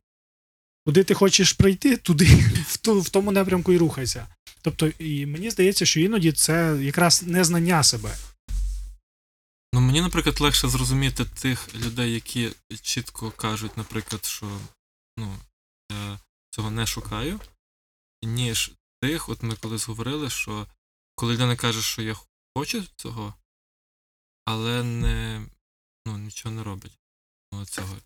куди ти хочеш прийти, туди, в тому напрямку і рухайся. Тобто, і мені здається, що іноді це якраз незнання себе. Ну, мені, наприклад, легше зрозуміти тих людей, які чітко кажуть, наприклад, що, ну, я цього не шукаю, ніж тих, от ми колись говорили, що коли людина каже, що я хочу цього, але не, ну, нічого не робить цього.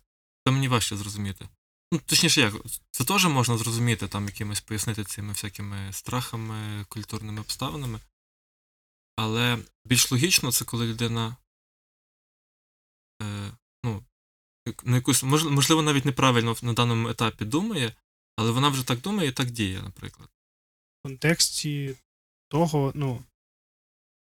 Це мені важче зрозуміти. Ну, точніше, як, це теж можна зрозуміти, там, якимось пояснити цими всякими страхами, культурними обставинами. Але більш логічно це, коли людина, ну, на якусь, можливо, навіть неправильно на даному етапі думає, але вона вже так думає і так діє, наприклад. В контексті того, ну,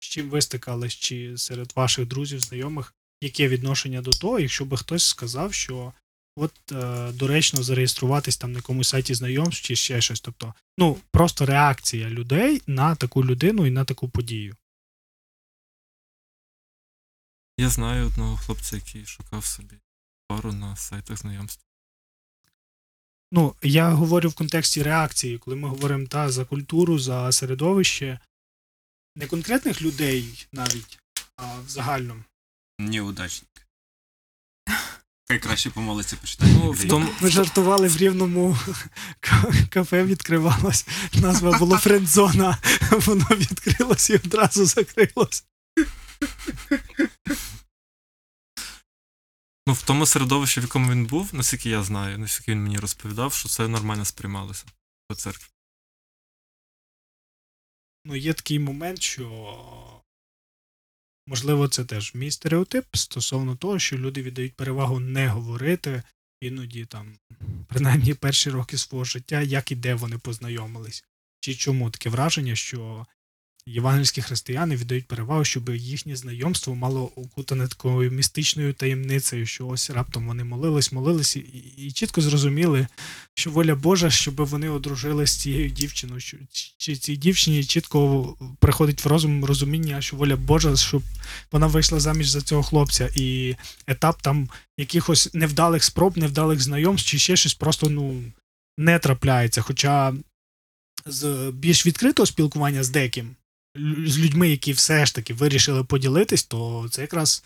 з чим ви стикались, чи серед ваших друзів, знайомих, яке відношення до того, якщо би хтось сказав, що от доречно зареєструватись там на якомусь сайті знайомств чи ще щось. Тобто, ну, просто реакція людей на таку людину і на таку подію. Я знаю одного хлопця, який шукав собі пару на сайтах знайомств. Ну, я говорю в контексті реакції, коли ми говоримо за культуру, за середовище, не конкретних людей навіть, а в загальному. Неудачник. Хай краще помолиться, почитати. Ну, ми жартували, в Рівному кафе відкривалось, назва була «Френдзона», воно відкрилось і одразу закрилось. Ну, в тому середовищі, в якому він був, наскільки я знаю, наскільки він мені розповідав, що це нормально сприймалося по церкві. Ну, є такий момент, що... Можливо, це теж мій стереотип стосовно того, що люди віддають перевагу не говорити, іноді там, принаймні перші роки свого життя, як і де вони познайомились. Чи чому таке враження, що євангельські християни віддають перевагу, щоб їхнє знайомство мало окутане такою містичною таємницею, що ось раптом вони молились і чітко зрозуміли, що воля Божа, щоб вони одружились з цією дівчиною, чи цій дівчині чітко приходить в розум розуміння, що воля Божа, щоб вона вийшла заміж за цього хлопця, і етап там якихось невдалих спроб, невдалих знайомств, чи ще щось просто, не трапляється, хоча з більш відкритого спілкування з людьми, які все ж таки вирішили поділитись, то це якраз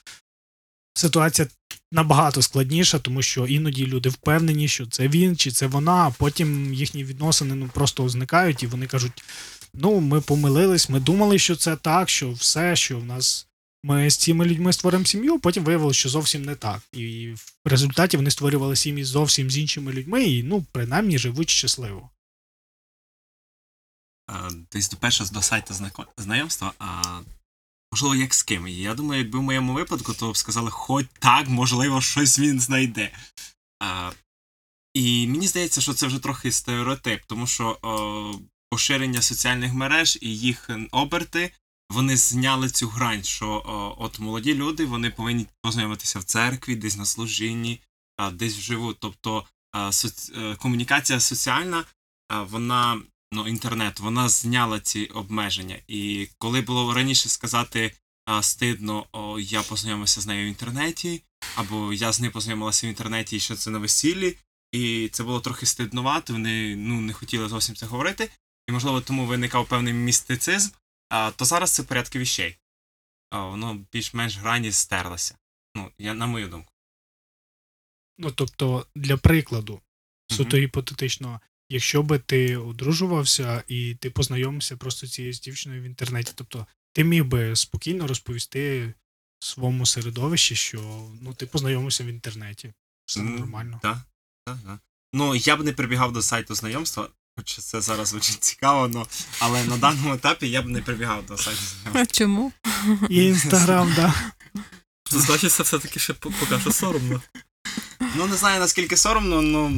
ситуація набагато складніша, тому що іноді люди впевнені, що це він чи це вона, а потім їхні відносини просто зникають, і вони кажуть, ми помилились, ми думали, що це так, що все, що в нас... Ми з цими людьми створимо сім'ю, потім виявилося, що зовсім не так. І в результаті вони створювали сім'ї зовсім з іншими людьми і, принаймні, живуть щасливо. Тобто, перше, до сайту знайомства, можливо, як з ким. Я думаю, якби в моєму випадку, то б сказали, хоч так, можливо, щось він знайде. І мені здається, що це вже трохи стереотип, тому що поширення соціальних мереж і їх оберти, вони зняли цю грань, що молоді люди, вони повинні познайомитися в церкві, десь на служінні, десь вживу. Тобто комунікація соціальна, вона, інтернет, вона зняла ці обмеження. І коли було раніше сказати стидно, я познайомився з нею в інтернеті, або я з нею познайомилася в інтернеті, і що це на весіллі, і це було трохи стиднувато, вони не хотіли зовсім це говорити, і, можливо, тому виникав певний містицизм, то зараз це порядки віщей. Воно більш-менш грані стерлося. На мою думку. Тобто, для прикладу, суто гіпотетично, якщо би ти одружувався і ти познайомився просто цією з дівчиною в інтернеті, тобто, ти міг би спокійно розповісти своєму середовищі, що, ти познайомився в інтернеті. Все нормально. Так. Я б не прибігав до сайту знайомства, хоч це зараз звучить цікаво, але на даному етапі я б не прибігав до сайту. А чому? І Інстаграм, так. Значить, це все-таки ще поки що соромно. Не знаю, наскільки соромно,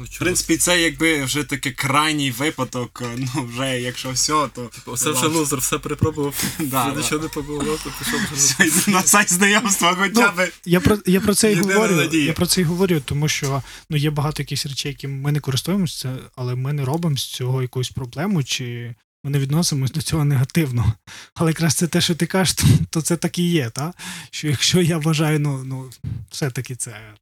в принципі, це якби вже такий крайній випадок, вже якщо все, то... Все вже лузер, все перепробував, вже нічого не побував, то пішов вже на сайт знайомства хоча б. Я про це і говорю, тому що є багато якихось речей, яким ми не користуємося, але ми не робимо з цього якусь проблему, чи ми не відносимося до цього негативно. Але якраз це те, що ти кажеш, то це так і є, так? Що якщо я вважаю, все-таки це...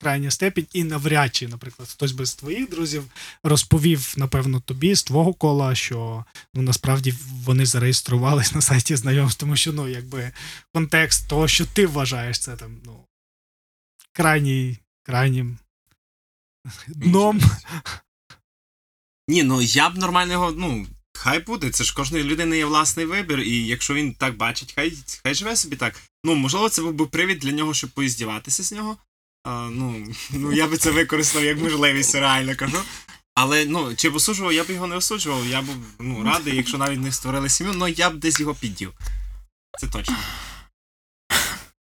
крайня степінь, і навряд чи, наприклад, хтось би з твоїх друзів розповів, напевно, тобі, з твого кола, що, насправді, вони зареєструвались на сайті знайомств, тому що, контекст того, що ти вважаєш це, крайнім дном. Ні, я б нормально його, хай буде, це ж кожної людини є власний вибір, і якщо він так бачить, хай живе собі так. Можливо, це був би привід для нього, щоб поіздіватися з нього. Я би це використав як можливість, реально кажу. Але, чи б осуджував, я б його не осуджував, я б радий, якщо навіть не створили сім'ю, але я б десь його піддів. Це точно.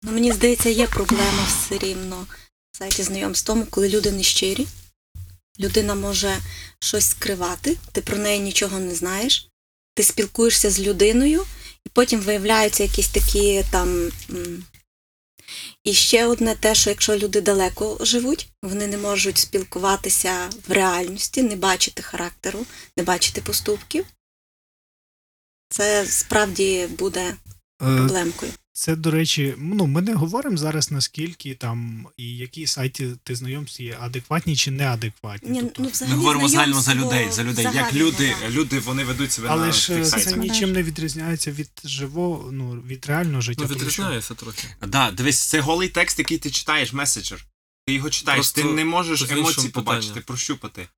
Мені здається, є проблема все рівно в сайті знайомств, коли люди не щирі, людина може щось скривати, ти про неї нічого не знаєш, ти спілкуєшся з людиною, і потім виявляються якісь такі там... І ще одне те, що якщо люди далеко живуть, вони не можуть спілкуватися в реальності, не бачити характеру, не бачити поступків. Це справді буде проблемкою. Це, до речі, ми не говоримо зараз, наскільки там і які сайти знайомств є адекватні чи неадекватні. Ми говоримо загально за людей. Як люди вони ведуть себе на цих сайтах. Але ж це нічим не відрізняється від живого, від реального життя. Відрізняється трохи. Так, дивись, це голий текст, який ти читаєш, меседжер. Ти його читаєш, просто ти не можеш емоції побачити, прощупати.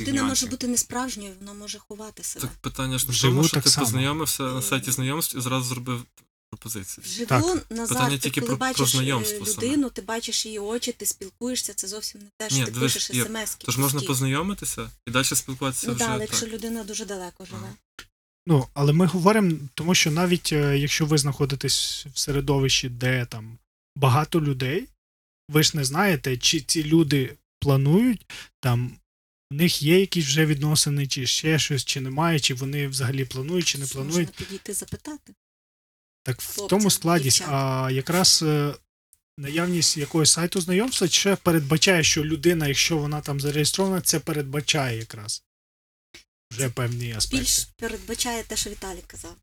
Людина може бути несправжньою, вона може ховати себе. Так питання ж не тому, що ти познайомився на сайті знайомств і зразу зробив пропозиції. Вживу, Назар, ти коли бачиш людину, ти бачиш її очі, ти спілкуєшся, це зовсім не те, що ти пишеш смс-ки. Тож можна познайомитися і далі спілкуватися вже так. Але якщо людина дуже далеко живе. Але ми говоримо, тому що навіть якщо ви знаходитесь в середовищі, де там багато людей, ви ж не знаєте, чи ці люди планують там в них є якісь вже відносини, чи ще щось, чи немає, чи вони взагалі планують, чи не планують. Можна підійти запитати. Так хлопцям, в тому складність, а якраз наявність якогось сайту знайомства ще передбачає, що людина, якщо вона там зареєстрована, це передбачає якраз вже певні аспекти. Більш передбачає те, що Віталій казав.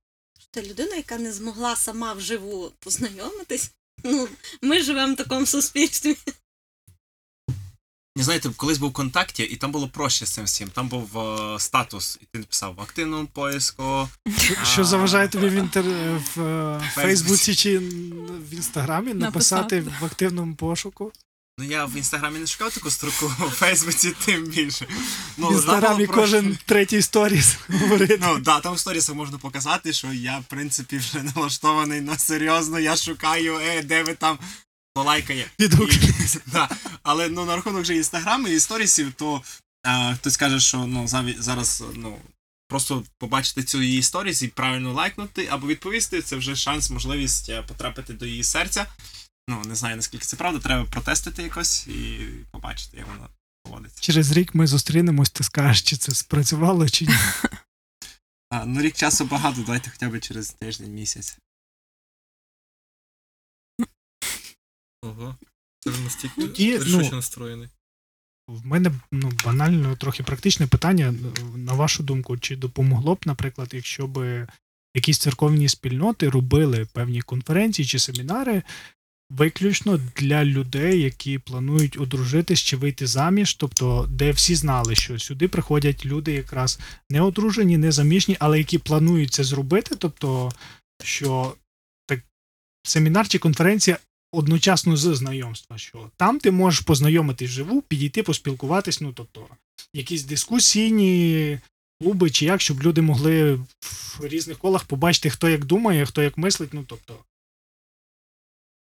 Це людина, яка не змогла сама вживу познайомитись. Ну, ми живемо в такому суспільстві. Не знаєте, колись був «Вконтакті», і там було проще з цим всім. Там був статус, і ти написав в активному поиску. Що заважає тобі в Фейсбуці чи в Інстаграмі написати в активному пошуку? Ну, я в Інстаграмі не шукав таку строку, в Фейсбуці тим більше. В Інстаграмі кожен третій сторіс говорить. Ну, так, там в сторісах можна показати, що я, в принципі, вже налаштований на серйозно, я шукаю, де ви там... Лайкає. Але ну, на рахунок же Інстаграму і сторісів, то хтось каже, що ну, зараз ну, просто побачити цю її сторіс і правильно лайкнути або відповісти, це вже шанс, можливість потрапити до її серця. Ну, не знаю, наскільки це правда, треба протестити якось і побачити, як вона поводиться. Через рік ми зустрінемось, ти скажеш, чи це спрацювало, чи ні. Ну, рік часу багато, давайте хоча б через тиждень, місяць. Ого, це вже настільки рішуче настроєний. В мене банально трохи практичне питання. На вашу думку, чи допомогло б, наприклад, якщо б якісь церковні спільноти робили певні конференції чи семінари виключно для людей, які планують одружитись чи вийти заміж, тобто де всі знали, що сюди приходять люди якраз не одружені, не заміжні, але які планують це зробити, тобто що так, семінар чи конференція одночасно з знайомства, що там ти можеш познайомитись вживу, підійти, поспілкуватись, ну, тобто, якісь дискусійні клуби, чи як, щоб люди могли в різних колах побачити, хто як думає, хто як мислить, ну, тобто.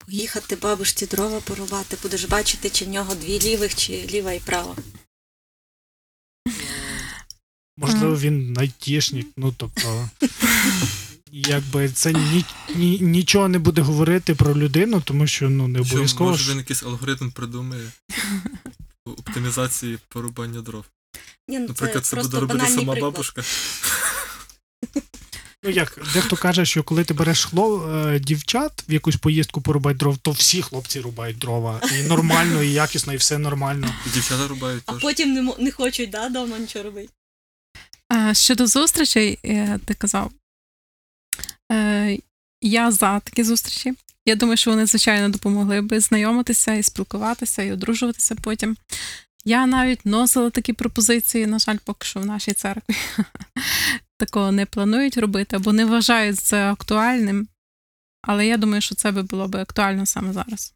Поїхати бабушці дрова порубати, будеш бачити, чи в нього дві лівих, чи ліва і права. Можливо, він айтішник, ну, тобто... Якби це нічого не буде говорити про людину, тому що ну, не обов'язково. Може він якийсь алгоритм придумає оптимізації порубання дров. Ні, ну, наприклад, це буде робити сама бабушка. Ну як, дехто каже, що коли ти береш дівчат в якусь поїздку порубати дров, то всі хлопці рубають дрова. І нормально, і якісно, і все нормально. І дівчата рубають теж. А потім не хочуть, да, давно нічого робити. Щодо зустрічей, ти казав, я за такі зустрічі. Я думаю, що вони, звичайно, допомогли би знайомитися і спілкуватися, і одружуватися потім. Я навіть носила такі пропозиції, на жаль, поки що в нашій церкві такого не планують робити, або не вважають це актуальним. Але я думаю, що це би було б актуально саме зараз.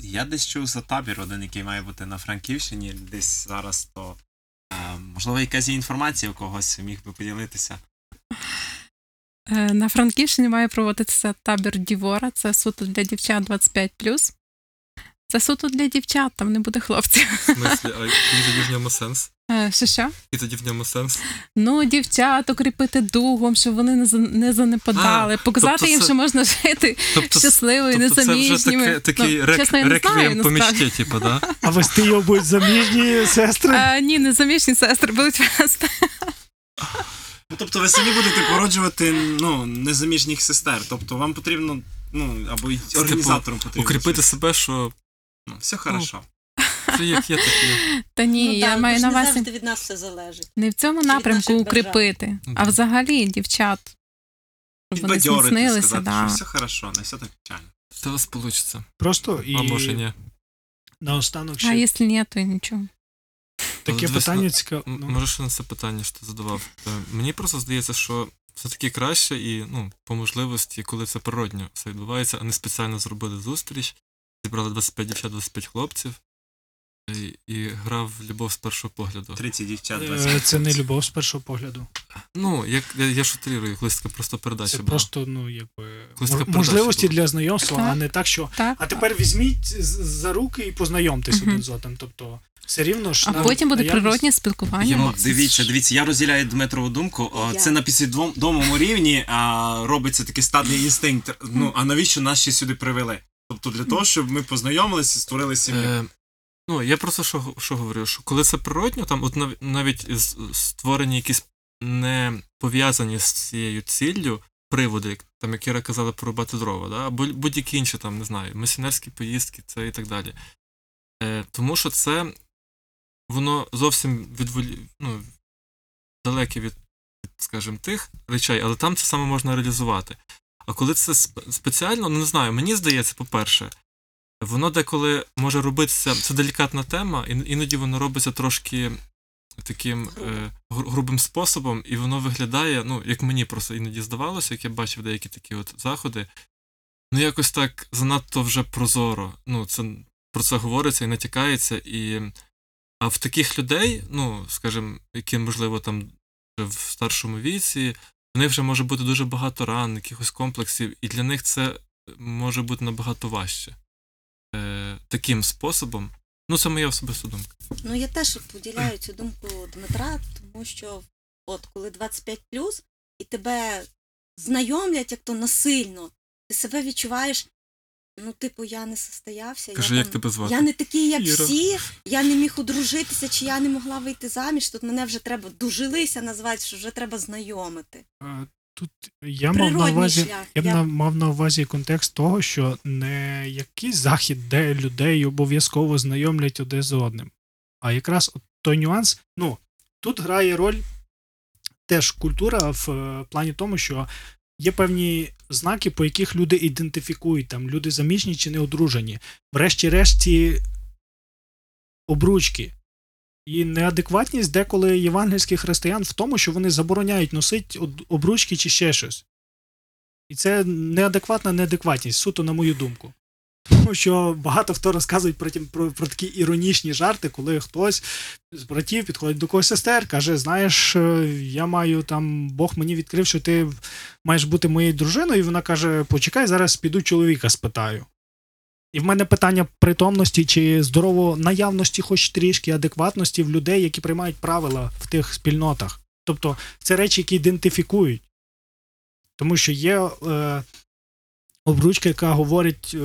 Я десь чув за табір один, який має бути на Франківщині, десь зараз, то можливо, якась інформація у когось міг би поділитися. На Франківщині має проводитися табір Дівора, це суто для дівчат 25+. Це суто для дівчат, там не буде хлопців. В смислі? А який тоді в ньому сенс? Що? І тоді в ньому сенс? Ну, дівчат укріпити духом, щоб вони не занепадали, показати тобто їм, що можна жити щасливою, незаміжніми. Тобто це вже такий реквієм по мечті, типу, да? А вести його будуть заміжні сестри? Ні, не заміжні сестри будуть вести. Ну, тобто ви самі будете породжувати незаміжніх сестер, тобто вам потрібно, або організаторам потрібно. Укріпити себе, що все хорошо. Це як я такі. Та ні, я маю на увазі. Завжди від нас все залежить. Не в цьому напрямку укріпити, а взагалі дівчат, щоб вони зміцнилися. Сказати, да. Що все хорошо, не все так печально. Це у вас вийде. Просто і... А може ні. Наостанок ще. А якщо ні, то нічого. Таке питання цікаве. Може, що на це питання, що ти задавав. Мені просто здається, що все-таки краще і, по можливості, коли це природньо все відбувається, а не спеціально зробили зустріч, зібрали 25 дівчат, 25 хлопців і грав в любов з першого погляду. 30 дівчат, 25 хлопців. Це не любов з першого погляду. Ну, я шутрирую, колись така просто передача була. Це просто, можливості для знайомства, а не так, що... Так. А тепер візьміть за руки і познайомтесь один з одним, тобто... Все рівно ж. А потім буде природне спілкування. Дивіться, я розділяю Дмитрову думку. Це на підсвідомому рівні робиться такий стадний інстинкт. А навіщо нас ще сюди привели? Тобто для того, щоб ми познайомилися і створили сім'ю. Ну, я просто що говорю, що коли це природньо, там от навіть створені якісь не пов'язані з цією ціллю приводи, там, як Іра казала, порубати дрова, да? Або будь-які інші, там, не знаю, місіонерські поїздки, це і так далі. Тому що це, воно зовсім далеке від, скажімо, тих речей, але там це саме можна реалізувати. А коли це спеціально, ну, не знаю, мені здається, по-перше, воно деколи може робитися, це делікатна тема, іноді воно робиться трошки таким грубим способом, і воно виглядає, ну, як мені просто іноді здавалося, як я бачив деякі такі от заходи, ну, якось так занадто вже прозоро, ну, це, про це говориться і натякається, і... А в таких людей, ну, скажімо, які, можливо, там в старшому віці, в них вже може бути дуже багато ран, якихось комплексів, і для них це може бути набагато важче. Таким способом. Ну, це моя особиста думка. Ну, я теж поділяю цю думку Дмитра, тому що от коли 25+, і тебе знайомлять як-то насильно, ти себе відчуваєш, ну, типу, я не состоявся. Кажи, як тебе звати? Я не такий, як Іра. Всі, я не міг одружитися, чи я не могла вийти заміж, тут мене вже треба дожилися назвати, що вже треба знайомити. Тут я мав на увазі, я мав на увазі контекст того, що не якийсь захід, де людей обов'язково знайомлять один з одним. А якраз той нюанс, ну, тут грає роль теж культура в плані тому, що є певні знаки, по яких люди ідентифікують, там, люди заміжні чи не одружені. Врешті-решт ці обручки. І неадекватність деколи євангельських християн в тому, що вони забороняють носити обручки чи ще щось. І це неадекватна неадекватність, суто на мою думку. Тому що багато хто розказує про такі іронічні жарти, коли хтось з братів підходить до когось сестер, каже, знаєш, я маю там, Бог мені відкрив, що ти маєш бути моєю дружиною, і вона каже, почекай, зараз піду чоловіка спитаю. І в мене питання притомності чи здорової наявності хоч трішки адекватності в людей, які приймають правила в тих спільнотах. Тобто це речі, які ідентифікують. Тому що є обручка, яка говорить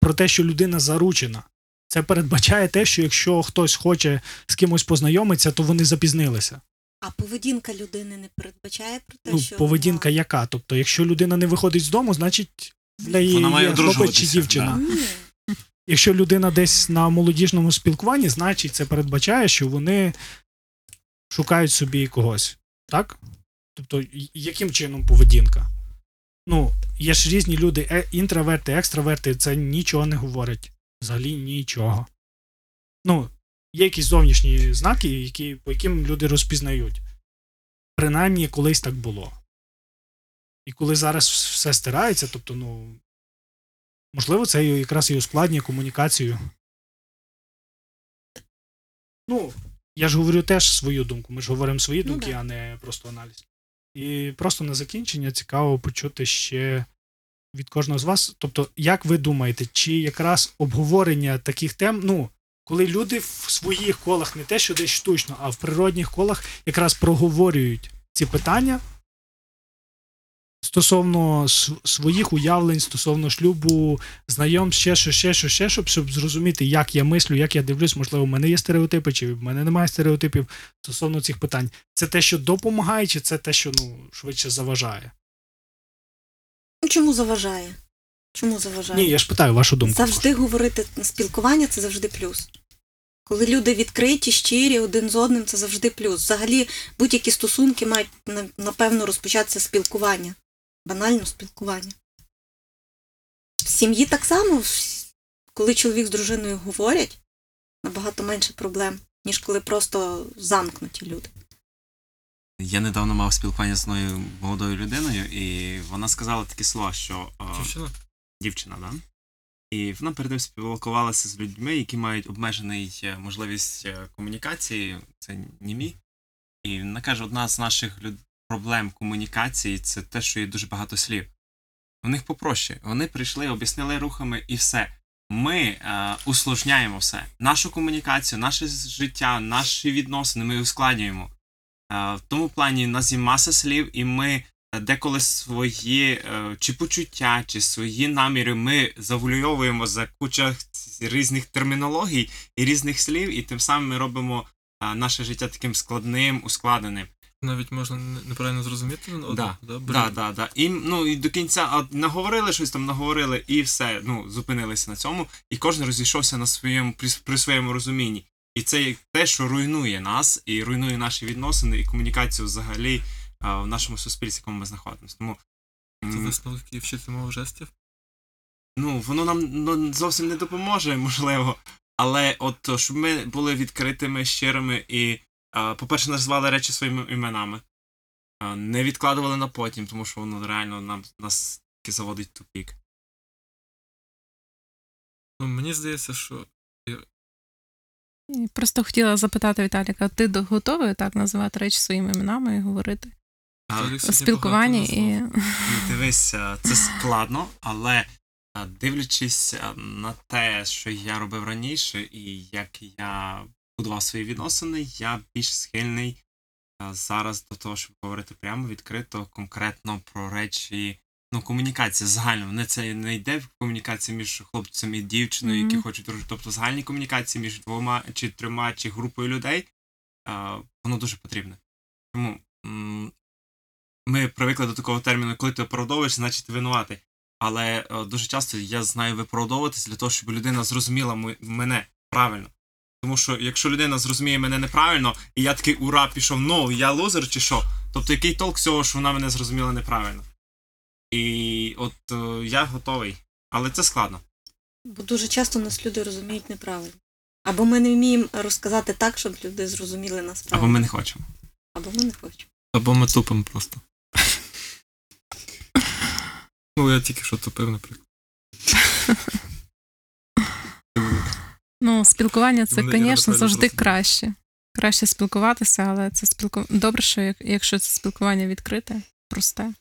про те, що людина заручена. Це передбачає те, що якщо хтось хоче з кимось познайомитися, то вони запізнилися. А поведінка людини не передбачає про те, що... Ну, поведінка вона... яка? Тобто якщо людина не виходить з дому, значить... Вона має одружуватися, чи дівчина. Да. Якщо людина десь на молодіжному спілкуванні, значить це передбачає, що вони шукають собі когось. Так? Тобто, яким чином поведінка? Ну, є ж різні люди, інтроверти, екстраверти, це нічого не говорить. Взагалі нічого. Ну, є якісь зовнішні знаки, по яким люди розпізнають. Принаймні, колись так було. І коли зараз все стирається, тобто, ну, можливо, це якраз і ускладнює комунікацію. Ну, я ж говорю теж свою думку, ми ж говоримо свої думки, а не просто аналіз. І просто на закінчення цікаво почути ще від кожного з вас, тобто, як ви думаєте, чи якраз обговорення таких тем, ну, коли люди в своїх колах, не те, що десь штучно, а в природних колах якраз проговорюють ці питання, стосовно своїх уявлень, стосовно шлюбу, знайомств, щоб зрозуміти, як я мислю, як я дивлюсь, можливо, в мене є стереотипи, чи в мене немає стереотипів стосовно цих питань. Це те, що допомагає, чи це те, що, ну, швидше заважає? Чому заважає? Ні, я ж питаю вашу думку. Завжди говорити на спілкування – це завжди плюс. Коли люди відкриті, щирі, один з одним – це завжди плюс. Взагалі, будь-які стосунки мають, напевно, розпочатися спілкування. Банально спілкування. В сім'ї так само, коли чоловік з дружиною говорять, набагато менше проблем, ніж коли просто замкнуті люди. Я недавно мав спілкування з одною молодою людиною, і вона сказала такі слова, що... Дівчина, да? І вона перед тим спілкувалася з людьми, які мають обмежений можливість комунікації, це німі. І вона каже, одна з наших проблем комунікації – це те, що є дуже багато слів. У них попроще. Вони прийшли, об'яснили рухами і все. Ми усложняємо все. Нашу комунікацію, наше життя, наші відносини ми ускладнюємо. В тому плані в нас є маса слів, і ми деколи свої чи почуття, чи свої наміри ми завульйовуємо за куча різних термінологій і різних слів, і тим самим ми робимо наше життя таким складним, ускладненим. Навіть можна неправильно зрозуміти. Да. І до кінця наговорили щось там, і все, зупинилися на цьому, і кожен розійшовся на своєму, при своєму розумінні. І це те, що руйнує нас, і руйнує наші відносини, і комунікацію взагалі в нашому суспільстві, в якому ми знаходимося. Тому... Це висновок і вчити мову жестів? Воно нам зовсім не допоможе, можливо. Але от, щоб ми були відкритими, щирими і, по-перше, назвали речі своїми іменами. Не відкладували на потім, тому що воно реально нас таки заводить в тупік. Мені здається, що... Просто хотіла запитати Віталіка, ти готовий так називати речі своїми іменами і говорити? У спілкуванні і... Дивись, це складно, але дивлячись на те, що я робив раніше і як я будував свої відносини, я більш схильний зараз до того, щоб говорити прямо, відкрито, конкретно про речі, комунікація загальна. Це не йде в комунікації між хлопцем і дівчиною, які хочуть дружити. Тобто загальні комунікації між двома чи трьома чи групою людей, воно дуже потрібне. Тому ми привикли до такого терміну, коли ти оправдовуєш, значить ти винуватий. Але дуже часто я знаю виправдовуватись для того, щоб людина зрозуміла мене правильно. Тому що якщо людина зрозуміє мене неправильно, і я такий ура пішов, я лузер чи що? Тобто який толк з цього, що вона мене зрозуміла неправильно? І от я готовий. Але це складно. Бо дуже часто нас люди розуміють неправильно. Або ми не вміємо розказати так, щоб люди зрозуміли нас правильно. Або ми не хочемо. Або ми тупимо просто. Я тільки що тупив, наприклад. Спілкування це, звісно, завжди краще. Краще спілкуватися, але це добре, що якщо це спілкування відкрите, просте.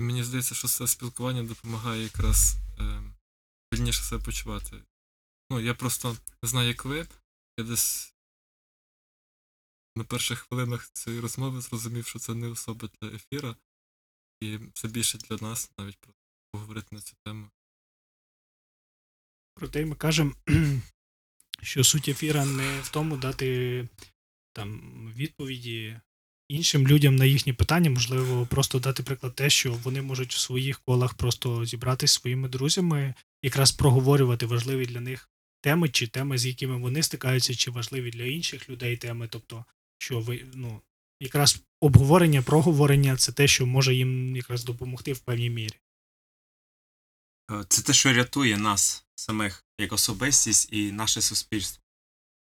Мені здається, що це спілкування допомагає якраз вільніше себе почувати. Я просто не знаю, як ви. Я десь на перших хвилинах цієї розмови зрозумів, що це не особа для ефіра. І це більше для нас навіть просто поговорити на цю тему. Проте ми кажемо, що суть ефіра не в тому дати відповіді іншим людям на їхні питання, можливо, просто дати приклад те, що вони можуть в своїх колах просто зібратися зі своїми друзями, якраз проговорювати важливі для них теми, чи теми, з якими вони стикаються, чи важливі для інших людей теми, тобто, що ви, якраз обговорення, проговорення – це те, що може їм якраз допомогти в певній мірі. Це те, що рятує нас самих як особистість і наше суспільство.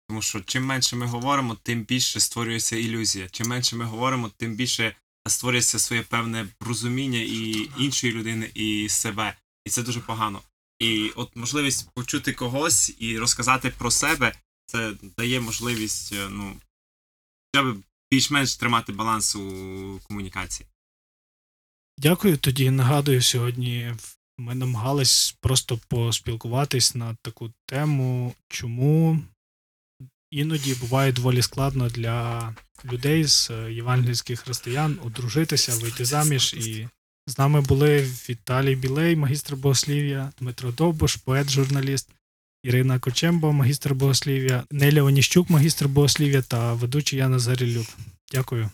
Тому що чим менше ми говоримо, тим більше створюється ілюзія. Чим менше ми говоримо, тим більше створюється своє певне розуміння і іншої людини, і себе. І це дуже погано. І от можливість почути когось і розказати про себе – це дає можливість, хоча б більш-менш тримати баланс у комунікації. Дякую. Тоді нагадую, сьогодні ми намагались просто поспілкуватись на таку тему, чому іноді буває доволі складно для людей з євангельських християн одружитися, вийти заміж. І з нами були Віталій Білей, магістр богослів'я, Дмитро Довбуш, поет-журналіст, Ірина Кочемба, магістр богослів'я, Неля Оніщук, магістр богослів'я та ведучий я Назар Іллюк. Дякую.